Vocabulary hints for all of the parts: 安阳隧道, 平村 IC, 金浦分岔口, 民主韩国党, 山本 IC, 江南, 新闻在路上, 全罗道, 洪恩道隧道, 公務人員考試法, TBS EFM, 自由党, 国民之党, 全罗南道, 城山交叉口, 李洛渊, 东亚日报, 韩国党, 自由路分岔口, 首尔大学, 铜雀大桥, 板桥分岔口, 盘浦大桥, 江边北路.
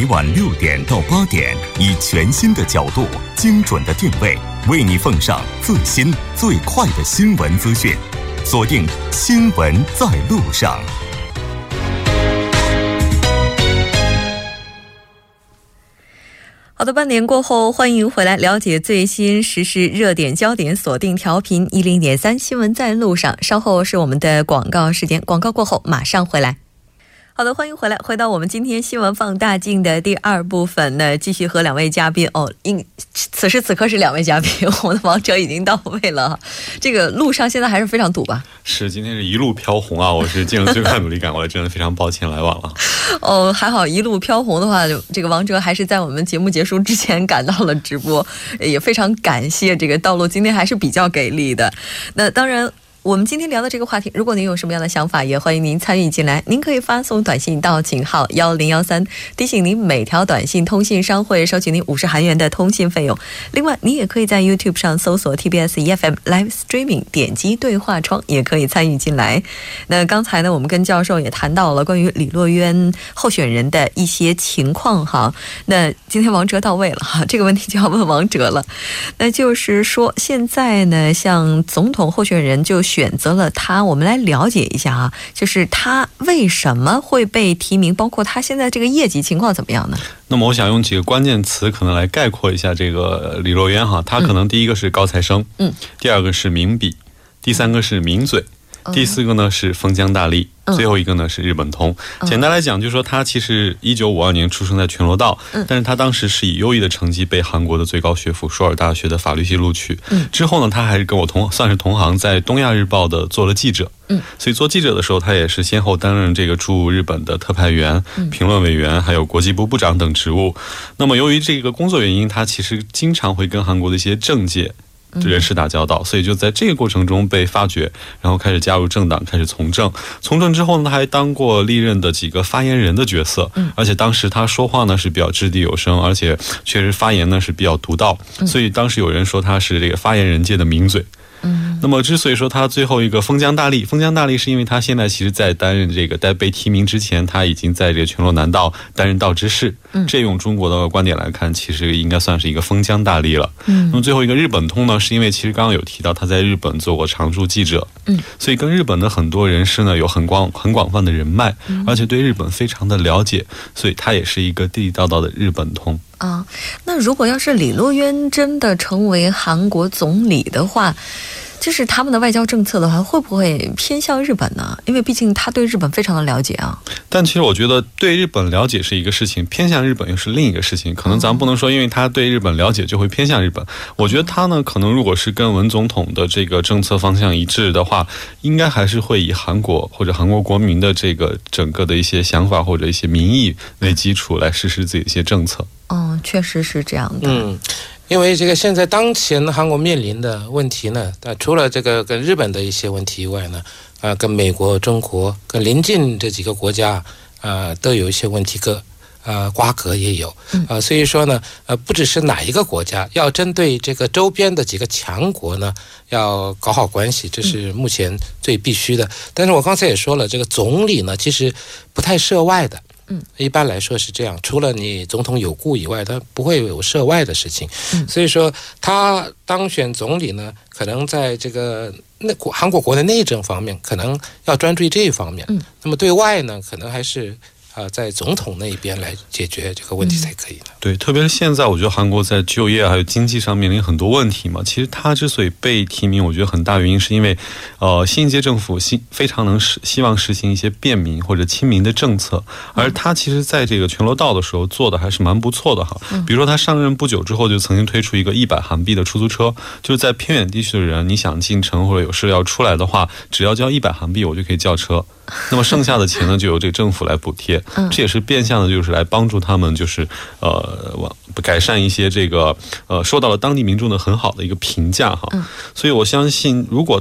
每晚6点到8点，以全新的角度、精准的定位，为你奉上最新最快的新闻资讯。锁定《新闻在路上》。好的，半年过后，欢迎回来了解最新时事热点焦点，锁定调频 10.3 新闻在路上。稍后是我们的广告时间，广告过后马上回来。好的，欢迎回来，回到我们今天新闻放大镜的第二部分呢，继续和两位嘉宾此时此刻是两位嘉宾，我的王者已经到位了。这个路上现在还是非常堵吧？是，今天是一路飘红啊！我是尽了最快努力赶过来，真的非常抱歉来晚了。哦，还好一路飘红的话，这个王者还是在我们节目结束之前赶到了直播，也非常感谢这个道路今天还是比较给力的。那当然。我们今天聊的这个话题，如果您有什么样的想法，也欢迎您参与进来。您可以发送短信到井号1013，提醒您每条短信通信商会收取您50韩元的通信费用。另外，您也可以在 YouTube 上搜索 TBS EFM Live Streaming， 点击对话窗也可以参与进来。那刚才呢，我们跟教授也谈到了关于李洛渊候选人的一些情况哈。那今天王哲到位了哈，这个问题就要问王哲了。那就是说，现在呢，像总统候选人就选择了他，我们来了解一下啊，就是他为什么会被提名，包括他现在这个业绩情况怎么样呢？那么我想用几个关键词可能来概括一下这个李洛渊哈，他可能第一个是高材生，第二个是名笔，第三个是名嘴，第四个呢是封疆大吏，最后一个呢是日本通。简单来讲就是说，他其实1952年出生在全罗道，但是他当时是以优异的成绩被韩国的最高学府首尔大学的法律系录取。之后呢，他还是跟我算是同行，在东亚日报的做了记者。所以做记者的时候，他也是先后担任这个驻日本的特派员、评论委员，还有国际部部长等职务。那么由于这个工作原因，他其实经常会跟韩国的一些政界人士打交道，所以就在这个过程中被发掘，然后开始加入政党，开始从政。从政之后呢，他还当过历任的几个发言人的角色，而且当时他说话呢是比较掷地有声，而且确实发言呢是比较独到，所以当时有人说他是这个发言人界的名嘴。那么之所以说他最后一个封疆大吏，是因为他现在其实在担任这个在被提名之前，他已经在这个全罗南道担任道知事，这用中国的观点来看，其实应该算是一个封疆大吏了。那么最后一个日本通呢，是因为其实刚刚有提到他在日本做过常驻记者，所以跟日本的很多人士呢有很广泛的人脉，而且对日本非常的了解，所以他也是一个地地道道的日本通啊。那如果要是李洛渊真的成为韩国总理的话，就是他们的外交政策的话，会不会偏向日本呢？因为毕竟他对日本非常的了解啊。但其实我觉得对日本了解是一个事情，偏向日本又是另一个事情。可能咱们不能说因为他对日本了解就会偏向日本。我觉得他呢，可能如果是跟文总统的这个政策方向一致的话，应该还是会以韩国或者韩国国民的这个整个的一些想法或者一些民意为基础来实施自己一些政策。确实是这样的。因为这个现在当前韩国面临的问题呢，除了这个跟日本的一些问题以外呢，跟美国、中国、跟邻近这几个国家都有一些问题瓜葛也有。所以说呢，不只是哪一个国家，要针对这个周边的几个强国呢，要搞好关系，这是目前最必须的。但是我刚才也说了，这个总理呢，其实不太涉外的。一般来说是这样，除了你总统有故以外，他不会有涉外的事情。所以说他当选总理呢，可能在这个韩国国内内政方面可能要专注于这一方面。那么对外呢，可能还是在总统那边来解决这个问题才可以呢。对，特别是现在我觉得韩国在就业还有经济上面临很多问题嘛，其实他之所以被提名，我觉得很大原因是因为新一届政府非常希望实行一些便民或者亲民的政策，而他其实在这个全罗道的时候做的还是蛮不错的哈。比如说他上任不久之后就曾经推出一个100韩币的出租车，就是在偏远地区的人，你想进城或者有事要出来的话，只要交100韩币我就可以叫车，那么剩下的钱呢就由这个政府来补贴，这也是变相的就是来帮助他们，就是改善一些这个受到了当地民众的很好的一个评价哈。所以我相信如果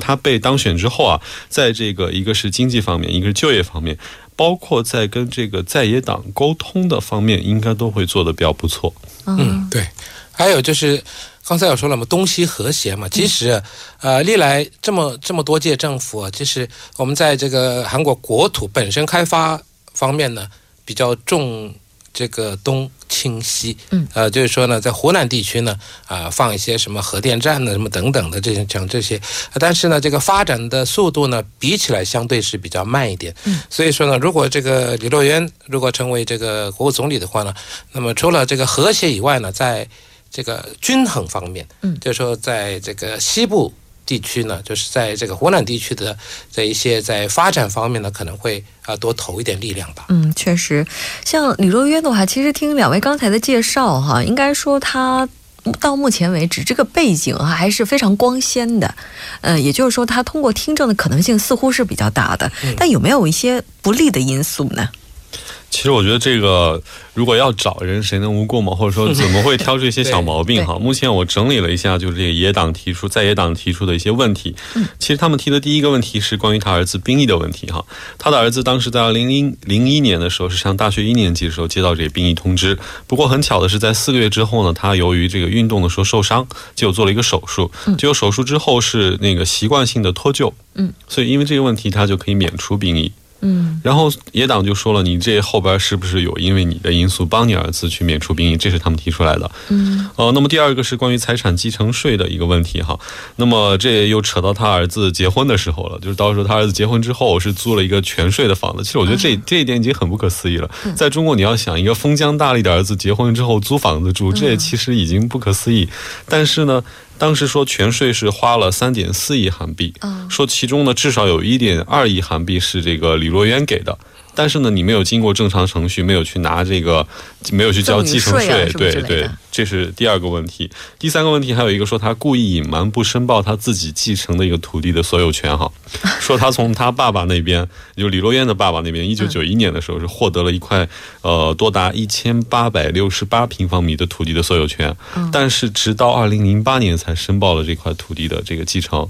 他被当选之后啊，在这个一个是经济方面，一个是就业方面，包括在跟这个在野党沟通的方面，应该都会做得比较不错。对，还有就是刚才我说了嘛，东西和谐嘛。其实，历来这么多届政府啊，其实我们在这个韩国国土本身开发方面呢，比较重这个东清西，就是说呢在湖南地区呢，放一些什么核电站的什么等等的这种讲这些，但是呢这个发展的速度呢比起来相对是比较慢一点，所以说呢如果这个李洛渊如果成为这个国务总理的话呢，那么除了这个核协议以外呢，在这个均衡方面，就是说在这个西部地区呢，就是在这个湖南地区的这一些在发展方面呢可能会 多投一点力量吧。确实像李洛渊的话，其实听两位刚才的介绍哈，应该说他 到目前为止这个背景还是非常光鲜的，也就是说他通过听证的可能性似乎是比较大的，但有没有一些不利的因素呢？ 其实我觉得这个如果要找人谁能无过嘛，或者说怎么会挑这些小毛病哈。目前我整理了一下，就是这个野党提出在野党提出的一些问题。其实他们提的第一个问题是关于他儿子兵役的问题哈。他的儿子当时在2001年的时候是向大学一年级的时候接到这个兵役通知，不过很巧的是在 4个月之后呢， 他由于这个运动的时候受伤，就做了一个手术， 结果手术之后是那个习惯性的脱臼，所以因为这个问题他就可以免除兵役。 然后野党就说了，你这后边是不是有因为你的因素帮你儿子去免除兵役，这是他们提出来的。那么第二个是关于财产继承税的一个问题哈。那么这又扯到他儿子结婚的时候了，就是到时候他儿子结婚之后是租了一个全税的房子，其实我觉得这一点已经很不可思议了。在中国你要想一个封疆大吏的儿子结婚之后租房子住，这其实已经不可思议，但是呢 当时说全税是花了3.4亿韩币，说其中呢至少有1.2亿韩币是这个李洛渊给的。 但是呢你没有经过正常程序，没有去拿这个没有去交继承税，对对，这是第二个问题。第三个问题还有一个说他故意隐瞒不申报他自己继承的一个土地的所有权哈，说他从他爸爸那边 就1991年的时候是 获得了一块多达 1868平方米的土地的所有权， 但是直到 2008年 才申报了这块土地的这个继承。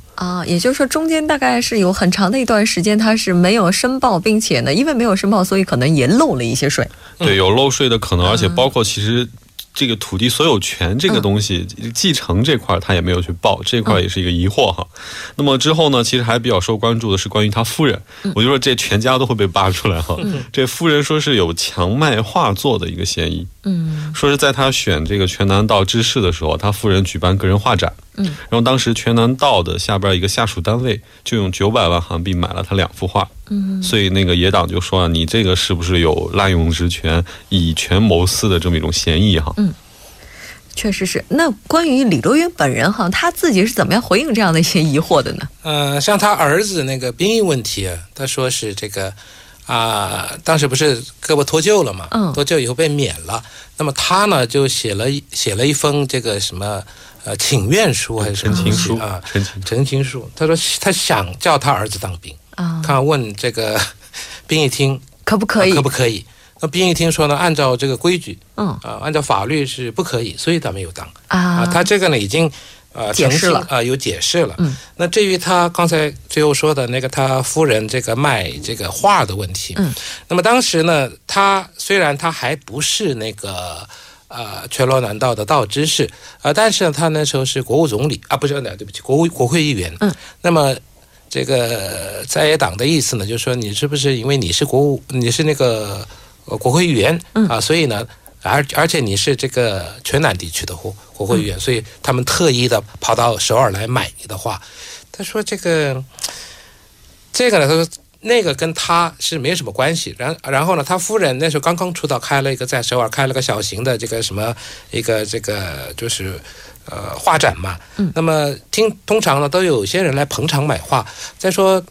也就是说中间大概是有很长的一段时间他是没有申报，并且呢因为没有 申报，所以可能也漏了一些税，对，有漏税的可能，而且包括其实 这个土地所有权这个东西继承这块他也没有去报，这块也是一个疑惑哈。那么之后呢其实还比较受关注的是关于他夫人，我就说这全家都会被扒出来哈。这夫人说是有强卖画作的一个嫌疑，说是在他选这个全南道知事的时候，他夫人举办个人画展，然后当时全南道的下边一个下属单位就用 900万韩币买了他2幅画， 所以那个野党就说啊，你这个是不是有滥用职权以权谋私的这么一种嫌疑哈。 确实是。那关于李洛渊本人哈，他自己是怎么样回应这样的一些疑惑的呢？像他儿子那个兵役问题，他说是这个当时不是胳膊脱臼了嘛，脱臼以后被免了，那么他呢就写了一封这个什么 请愿书还是申请书，他说他想叫他儿子当兵，他问这个兵役厅可不可以，那兵役厅说呢按照这个规矩按照法律是不可以，所以他没有当。他这个呢已经解释了有解释了。那这于他刚才最后说的那个他夫人这个卖这个画的问题，那么当时呢他虽然他还不是那 全罗南道的道知事，但是呢他那时候是国务总理啊，不是对不起国会议员，那么这个在野党的意思呢就是说你是不是因为你是国务，你是那个国会议员啊，所以呢而且你是这个全南地区的国会议员，所以他们特意的跑到首尔来买你的话。他说这个那个跟他 这个那个跟他是没什么关系，然后呢他夫人那时候刚刚出道开了一个在首尔开了个小型的这个什么一个这个就是画展嘛，那么听通常呢都有些人来捧场买画，再说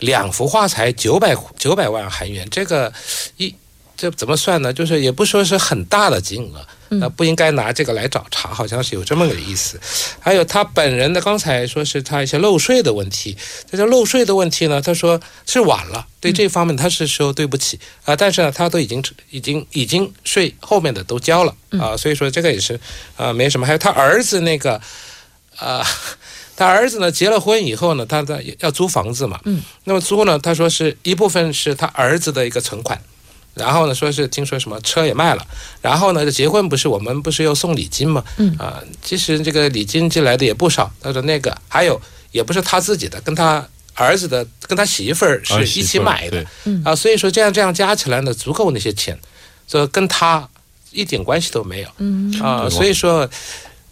2幅画才900万韩元，这个这怎么算呢，就是也不说是很大的金额，不应该拿这个来找茬，好像是有这么个意思。还有他本人的刚才说是他写漏税的问题，但是漏税的问题呢他说是晚了，对这方面他是时候对不起，但是呢他都已经已经税后面的都交了啊，所以说这个也是没什么。还有他儿子那个他儿子呢结了婚以后呢，他要租房子嘛，那么租呢他说是一部分是他儿子的一个存款， 然后呢说是听说什么车也卖了，然后呢结婚不是我们不是又送礼金嘛，其实这个礼金寄来的也不少，他说那个还有也不是他自己的，跟他儿子的跟他媳妇儿是一起买的啊，所以说这样加起来呢足够那些钱，所以跟他一点关系都没有。嗯啊，所以说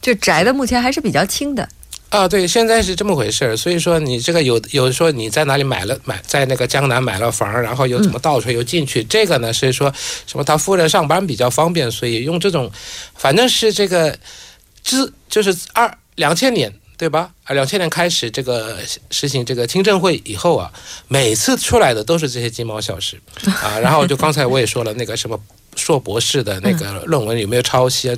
就宅的目前还是比较轻的。啊，对，现在是这么回事。所以说你这个有说你在哪里买在那个江南买了房，然后又怎么倒车又进去，这个呢是说什么他夫人上班比较方便，所以用这种，反正是这个就是2000年。对吧？2000年开始这个实行这个听证会以后啊，每次出来的都是这些鸡毛小事啊。然后就刚才我也说了，那个什么硕博士的那个论文有没有抄袭啊，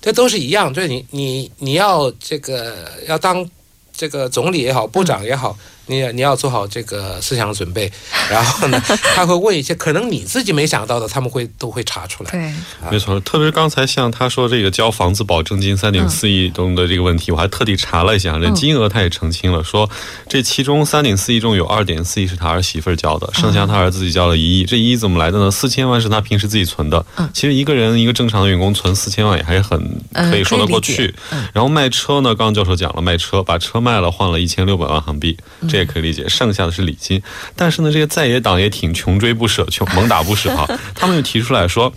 这都是一样。就是你要这个要当这个总理也好，部长也好，你要做好这个思想准备。然后呢，他会问一些可能你自己没想到的，他们都会查出来。对，啊、没错。特别是刚才像他说这个交房子保证金3.4亿中的这个问题，我还特地查了一下，这金额他也澄清了，说这其中3.4亿中有2.4亿是他儿媳妇交的，剩下他儿子自己交了1亿。这1亿怎么来的呢？4000万是他平时自己存的。其实一个人一个正常的员工存4000万也还是很可以说得过去。然后卖车呢，刚刚教授讲了，卖车把车卖了换了1600万韩币。这也可以理解，剩下的是礼金。但是呢，这个在野党也挺穷追不舍，猛打不舍哈。他们就提出来说，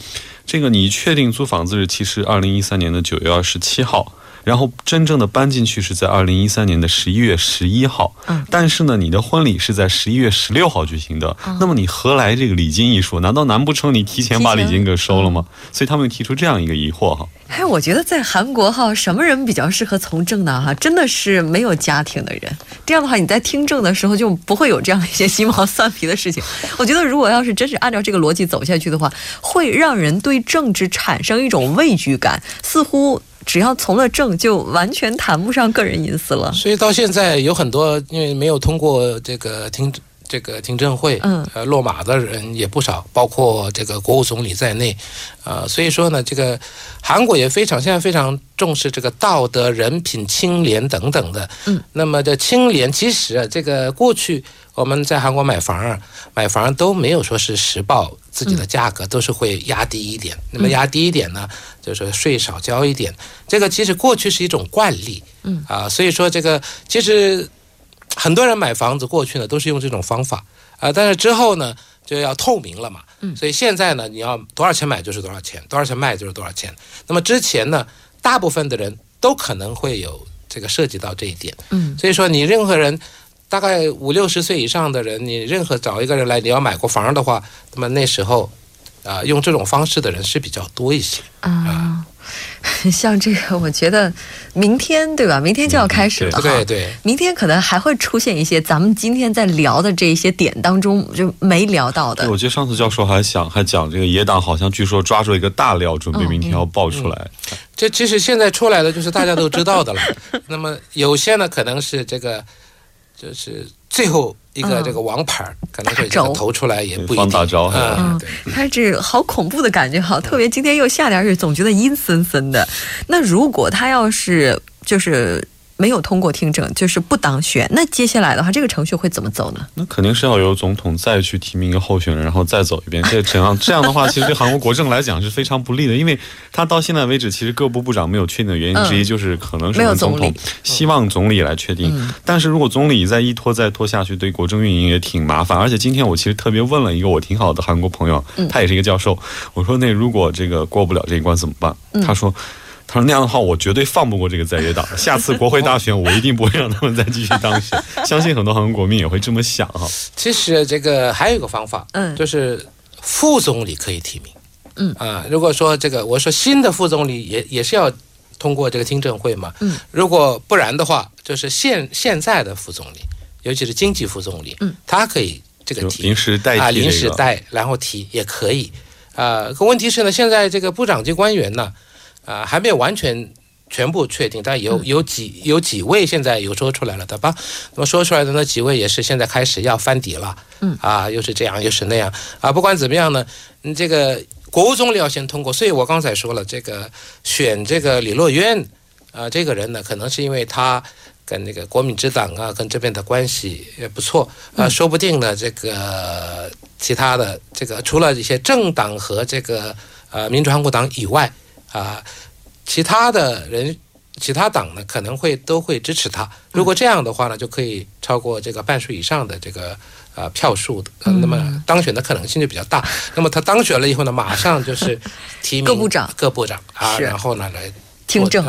这个你确定租房子日期是2013年的9月27号，然后真正的搬进去是在2013年的11月11号。但是呢，你的婚礼是在11月16号举行的，那么你何来这个礼金一说？难道难不成你提前把礼金给收了吗？所以他们提出这样一个疑惑哈。哎，我觉得在韩国哈，什么人比较适合从政呢？哈，真的是没有家庭的人。这样的话，你在听证的时候就不会有这样一些鸡毛蒜皮的事情。我觉得，如果要是真是按照这个逻辑走下去的话，会让人对政治产生一种畏惧感，似乎只要从了政，就完全谈不上个人隐私了。所以到现在有很多因为没有通过这个听证会，落马的人也不少，包括这个国务总理在内，所以说呢，这个韩国也现在非常重视这个道德、人品、清廉等等的。那么这清廉，其实这个过去我们在韩国买房都没有说是实报自己的价格，都是会压低一点。那么压低一点呢，就是税少交一点。这个其实过去是一种惯例，所以说这个其实。很多人买房子过去呢都是用这种方法啊，但是之后呢就要透明了嘛，所以现在呢你要多少钱买就是多少钱，多少钱卖就是多少钱。那么之前呢，大部分的人都可能会有这个涉及到这一点，所以说你任何人大概50-60岁以上的人，你任何找一个人来你要买过房的话，那么那时候用这种方式的人是比较多一些啊。像这个我觉得明天对吧，明天就要开始了，对，明天可能还会出现一些咱们今天在聊的这些点当中就没聊到的。我记得上次教授还讲这个野党好像据说抓住一个大料，准备明天要爆出来。这其实现在出来的就是大家都知道的了。那么有些呢可能是这个就是最后一个这个王牌可能会投出来，也不一定放大招。它这好恐怖的感觉，好特别。今天又下点雨，总觉得阴森森的。那如果他要是就是没有通过听证，就是不当选，那接下来的话，这个程序会怎么走呢？那肯定是要由总统再去提名一个候选人，然后再走一遍。这样的话，其实对韩国国政来讲是非常不利的，因为他到现在为止，其实各部部长没有确定的原因之一，就是可能是总统希望总理来确定。但是如果总理再拖下去，对国政运营也挺麻烦。而且今天我其实特别问了一个我挺好的韩国朋友，他也是一个教授，我说那如果这个过不了这一关怎么办？他说那样的话，我绝对放不过这个在野党。下次国会大选，我一定不会让他们再继续当选。相信很多韩国国民也会这么想哈。其实这个还有一个方法，就是副总理可以提名。如果说这个，我说新的副总理也是要通过这个听证会嘛。如果不然的话，就是现在的副总理，尤其是经济副总理，他可以这个提临时代，然后提也可以。可问题是呢，现在这个部长级官员呢。还没有完全部确定，但有几位现在有说出来了，对吧？那么说出来的那几位也是现在开始要翻底了，又是这样又是那样啊。不管怎么样呢，这个国务总理要先通过，所以我刚才说了，这个选这个李洛渊这个人呢，可能是因为他跟那个国民之党啊，跟这边的关系也不错啊，说不定呢，这个其他的这个除了一些政党和这个民主韩国党以外。其他的人其他党呢可能会都会支持他，如果这样的话呢就可以超过这个半数以上的这个票数的，那么当选的可能性就比较大。那么他当选了以后呢，马上就是提名各部长啊，然后呢来听证，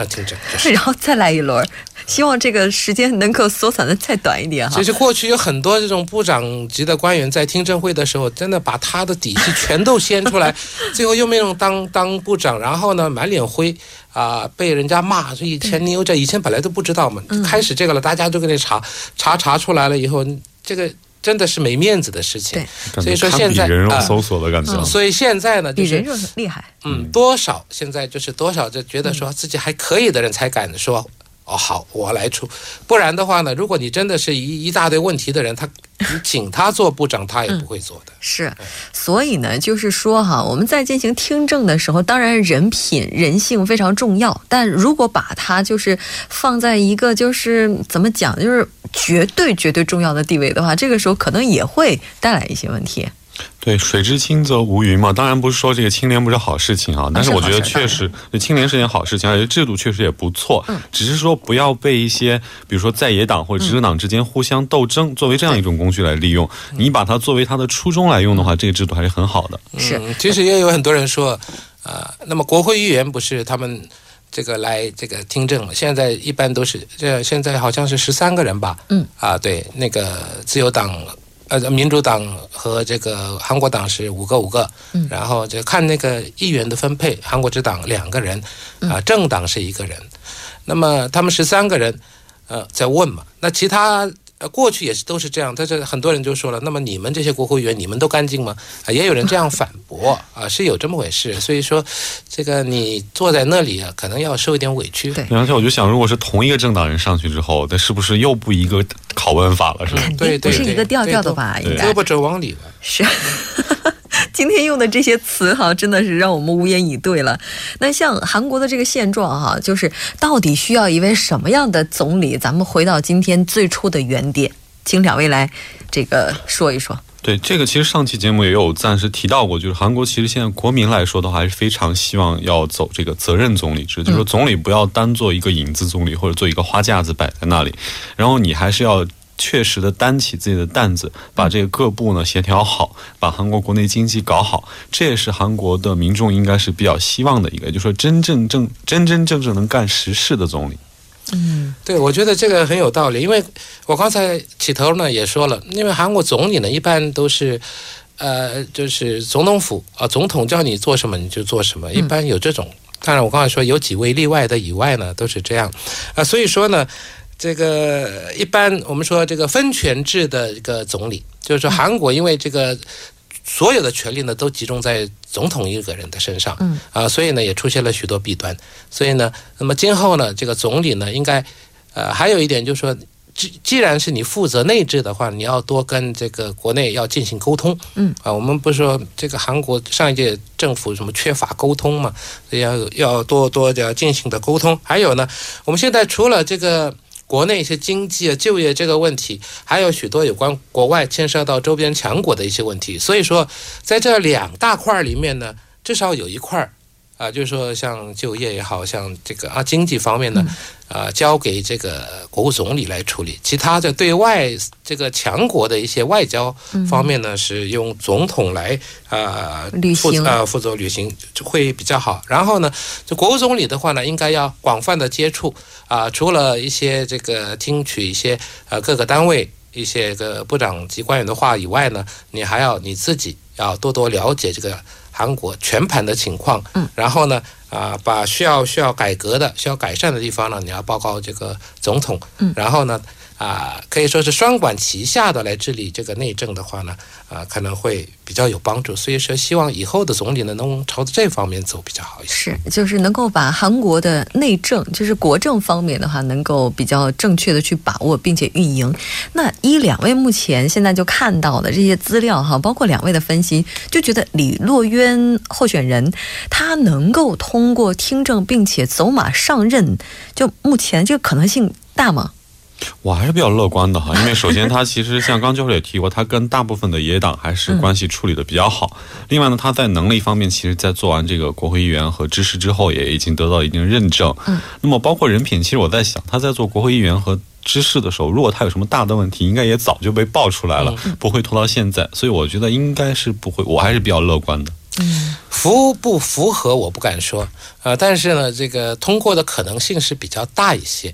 然后再来一轮。希望这个时间能够缩短的再短一点哈。其实过去有很多这种部长级的官员在听证会的时候，真的把他的底细全都掀出来，最后又没有当部长，然后呢满脸灰。被人家骂，所以前你有这以前本来都不知道嘛，开始这个了，大家都给你查出来了以后，这个真的是没面子的事情。对，所以说现在人肉搜索的感觉。所以现在呢，就是比人肉厉害。多少现在就是多少就觉得说自己还可以的人才敢说。哦，好，我来出，不然的话呢，如果你真的是一大堆问题的人，你请他做部长，他也不会做的。是，所以呢，就是说哈，我们在进行听证的时候，当然人品、人性非常重要，但如果把它就是放在一个就是怎么讲，就是绝对重要的地位的话，这个时候可能也会带来一些问题。对，水至清则无鱼嘛。当然不是说这个清廉不是好事情啊，但是我觉得确实清廉是件好事情，而且制度确实也不错，只是说不要被一些比如说在野党或者执政党之间互相斗争作为这样一种工具来利用，你把它作为它的初衷来用的话，这个制度还是很好的。是，其实也有很多人说那么国会议员不是他们这个来这个听证了，现在一般都是现在好像是13个人吧。对，那个自由党民主党和这个韩国党是5个，然后就看那个议员的分配，韩国之党2个人，政党是1个人，那么他们13个人，在问嘛，那其他过去也是都是这样，但是很多人就说了，那么你们这些国会议员，你们都干净吗？也有人这样反驳是有这么回事，所以说这个你坐在那里可能要受一点委屈。对，而且我就想，如果是同一个政党人上去之后，那是不是又不一个拷问法了？是吧？对，不是一个调的吧？应该胳膊肘往里了。是。今天用的这些词哈，真的是让我们无言以对了。那像韩国的这个现状哈，就是到底需要一位什么样的总理？咱们回到今天最初的原点，请两位来这个说一说。对，这个其实上期节目也有暂时提到过，就是韩国其实现在国民来说的话，还是非常希望要走这个责任总理制，就是说总理不要单做一个影子总理或者做一个花架子摆在那里，然后你还是要确实的担起自己的担子，把这个各部呢协调好，把韩国国内经济搞好，这也是韩国的民众应该是比较希望的一个，就是说真正能干实事的总理。对，我觉得这个很有道理，因为我刚才起头呢也说了，因为韩国总理呢一般都是就是总统府总统叫你做什么你就做什么，一般有这种，当然我刚才说有几位例外的以外呢都是这样所以说呢，这个一般我们说这个分权制的一个总理，就是说韩国因为这个所有的权力呢都集中在总统一个人的身上，所以呢也出现了许多弊端。所以呢，那么今后呢，这个总理呢应该还有一点就是说，既然是你负责内治的话，你要多跟这个国内要进行沟通。我们不是说这个韩国上一届政府什么缺乏沟通嘛，所以要多的进行的沟通。还有呢，我们现在除了这个国内一些经济就业这个问题，还有许多有关国外牵涉到周边强国的一些问题，所以说在这2大块里面呢，至少有一块就是说像就业也好，像这个经济方面呢交给这个国务总理来处理，其他的对外这个强国的一些外交方面呢是用总统来负责履行会比较好。然后呢，就国务总理的话呢应该要广泛的接触除了一些这个听取一些各个单位一些个部长级官员的话以外呢，你还要你自己要多了解这个韩国全盘的情况，然后呢，把需要改革的、需要改善的地方呢，你要报告这个总统，然后呢，可以说是双管齐下的来治理这个内政的话呢，可能会比较有帮助。所以说，希望以后的总理呢，能朝着这方面走比较好一些。是，就是能够把韩国的内政，就是国政方面的话，能够比较正确的去把握，并且运营。那依两位目前现在就看到的这些资料哈，包括两位的分析，就觉得李洛渊候选人他能够通过听证并且走马上任，就目前这个可能性大吗？我还是比较乐观的哈，因为首先他其实像刚教授也提过，他跟大部分的野党还是关系处理的比较好。另外呢，他在能力方面，其实在做完这个国会议员和知识之后，也已经得到一定认证。那么包括人品，其实我在想，他在做国会议员和知识的时候，如果他有什么大的问题，应该也早就被爆出来了，不会拖到现在。所以我觉得应该是不会，我还是比较乐观的。符不符合我不敢说，但是呢，这个通过的可能性是比较大一些，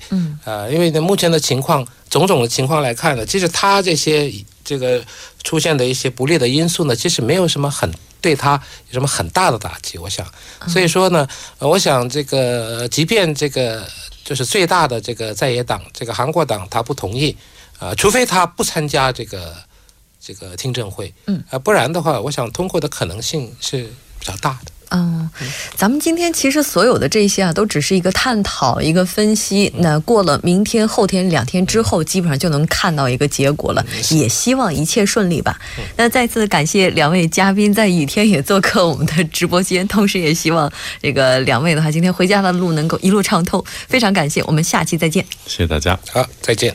因为呢，目前的情况，种种的情况来看呢，其实他这个出现的一些不利的因素呢，其实没有什么很对他有什么很大的打击，我想，所以说呢，我想这个，即便这个就是最大的这个在野党，这个韩国党他不同意，除非他不参加这个听证会，不然的话，我想通过的可能性是比较大的。咱们今天其实所有的这些都只是一个探讨，一个分析。那过了明天、后天两天之后，基本上就能看到一个结果了。也希望一切顺利吧。那再次感谢两位嘉宾在雨天也做客我们的直播间，同时也希望这个两位的话，今天回家的路能够一路畅通。非常感谢，我们下期再见。谢谢大家，好，再见。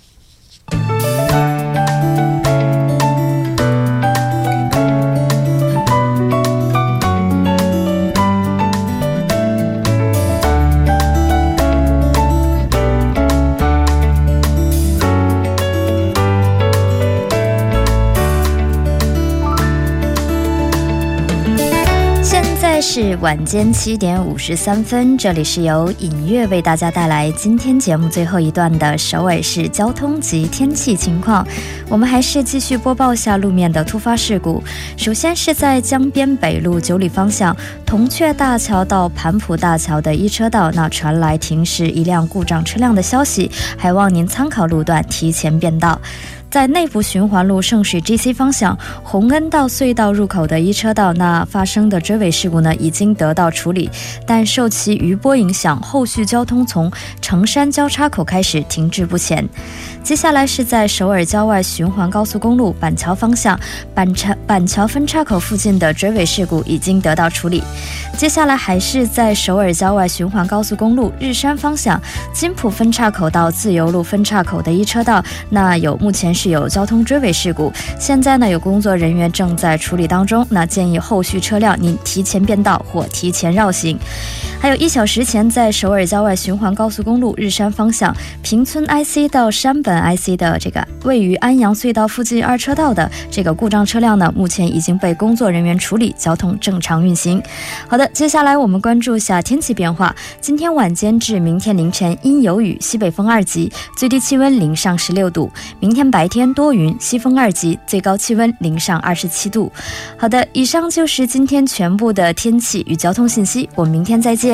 是晚间7点53分，这里是由尹月为大家带来今天节目最后一段的首尔市交通及天气情况。我们还是继续播报下路面的突发事故。首先是在江边北路九里方向铜雀大桥到盘浦大桥的一车道，那传来停驶一辆故障车辆的消息，还望您参考路段提前变道。在内部循环路盛世 GC 方向洪恩道隧道入口的一车道，那发生的追尾事故呢已经得到处理，但受其余波影响，后续交通从城山交叉口开始停滞不前。接下来是在首尔郊外循环高速公路板桥方向板桥分岔口附近的追尾事故已经得到处理。接下来还是在首尔郊外循环高速公路日山方向金浦分岔口到自由路分岔口的一车道，那目前是有交通追尾事故，现在呢有工作人员正在处理当中，那建议后续车辆您提前变道或提前绕行。还有1小时前，在首尔郊外循环高速公路日山方向平村 IC 到山本 IC 的这个位于安阳隧道附近二车道的这个故障车辆呢，目前已经被工作人员处理，交通正常运行。好的，接下来我们关注一下天气变化。今天晚间至明天凌晨阴有雨，西北风2级，最低气温0上16度。明天白天多云，西风2级，最高气温0上27度。好的，以上就是今天全部的天气与交通信息，我们明天再见。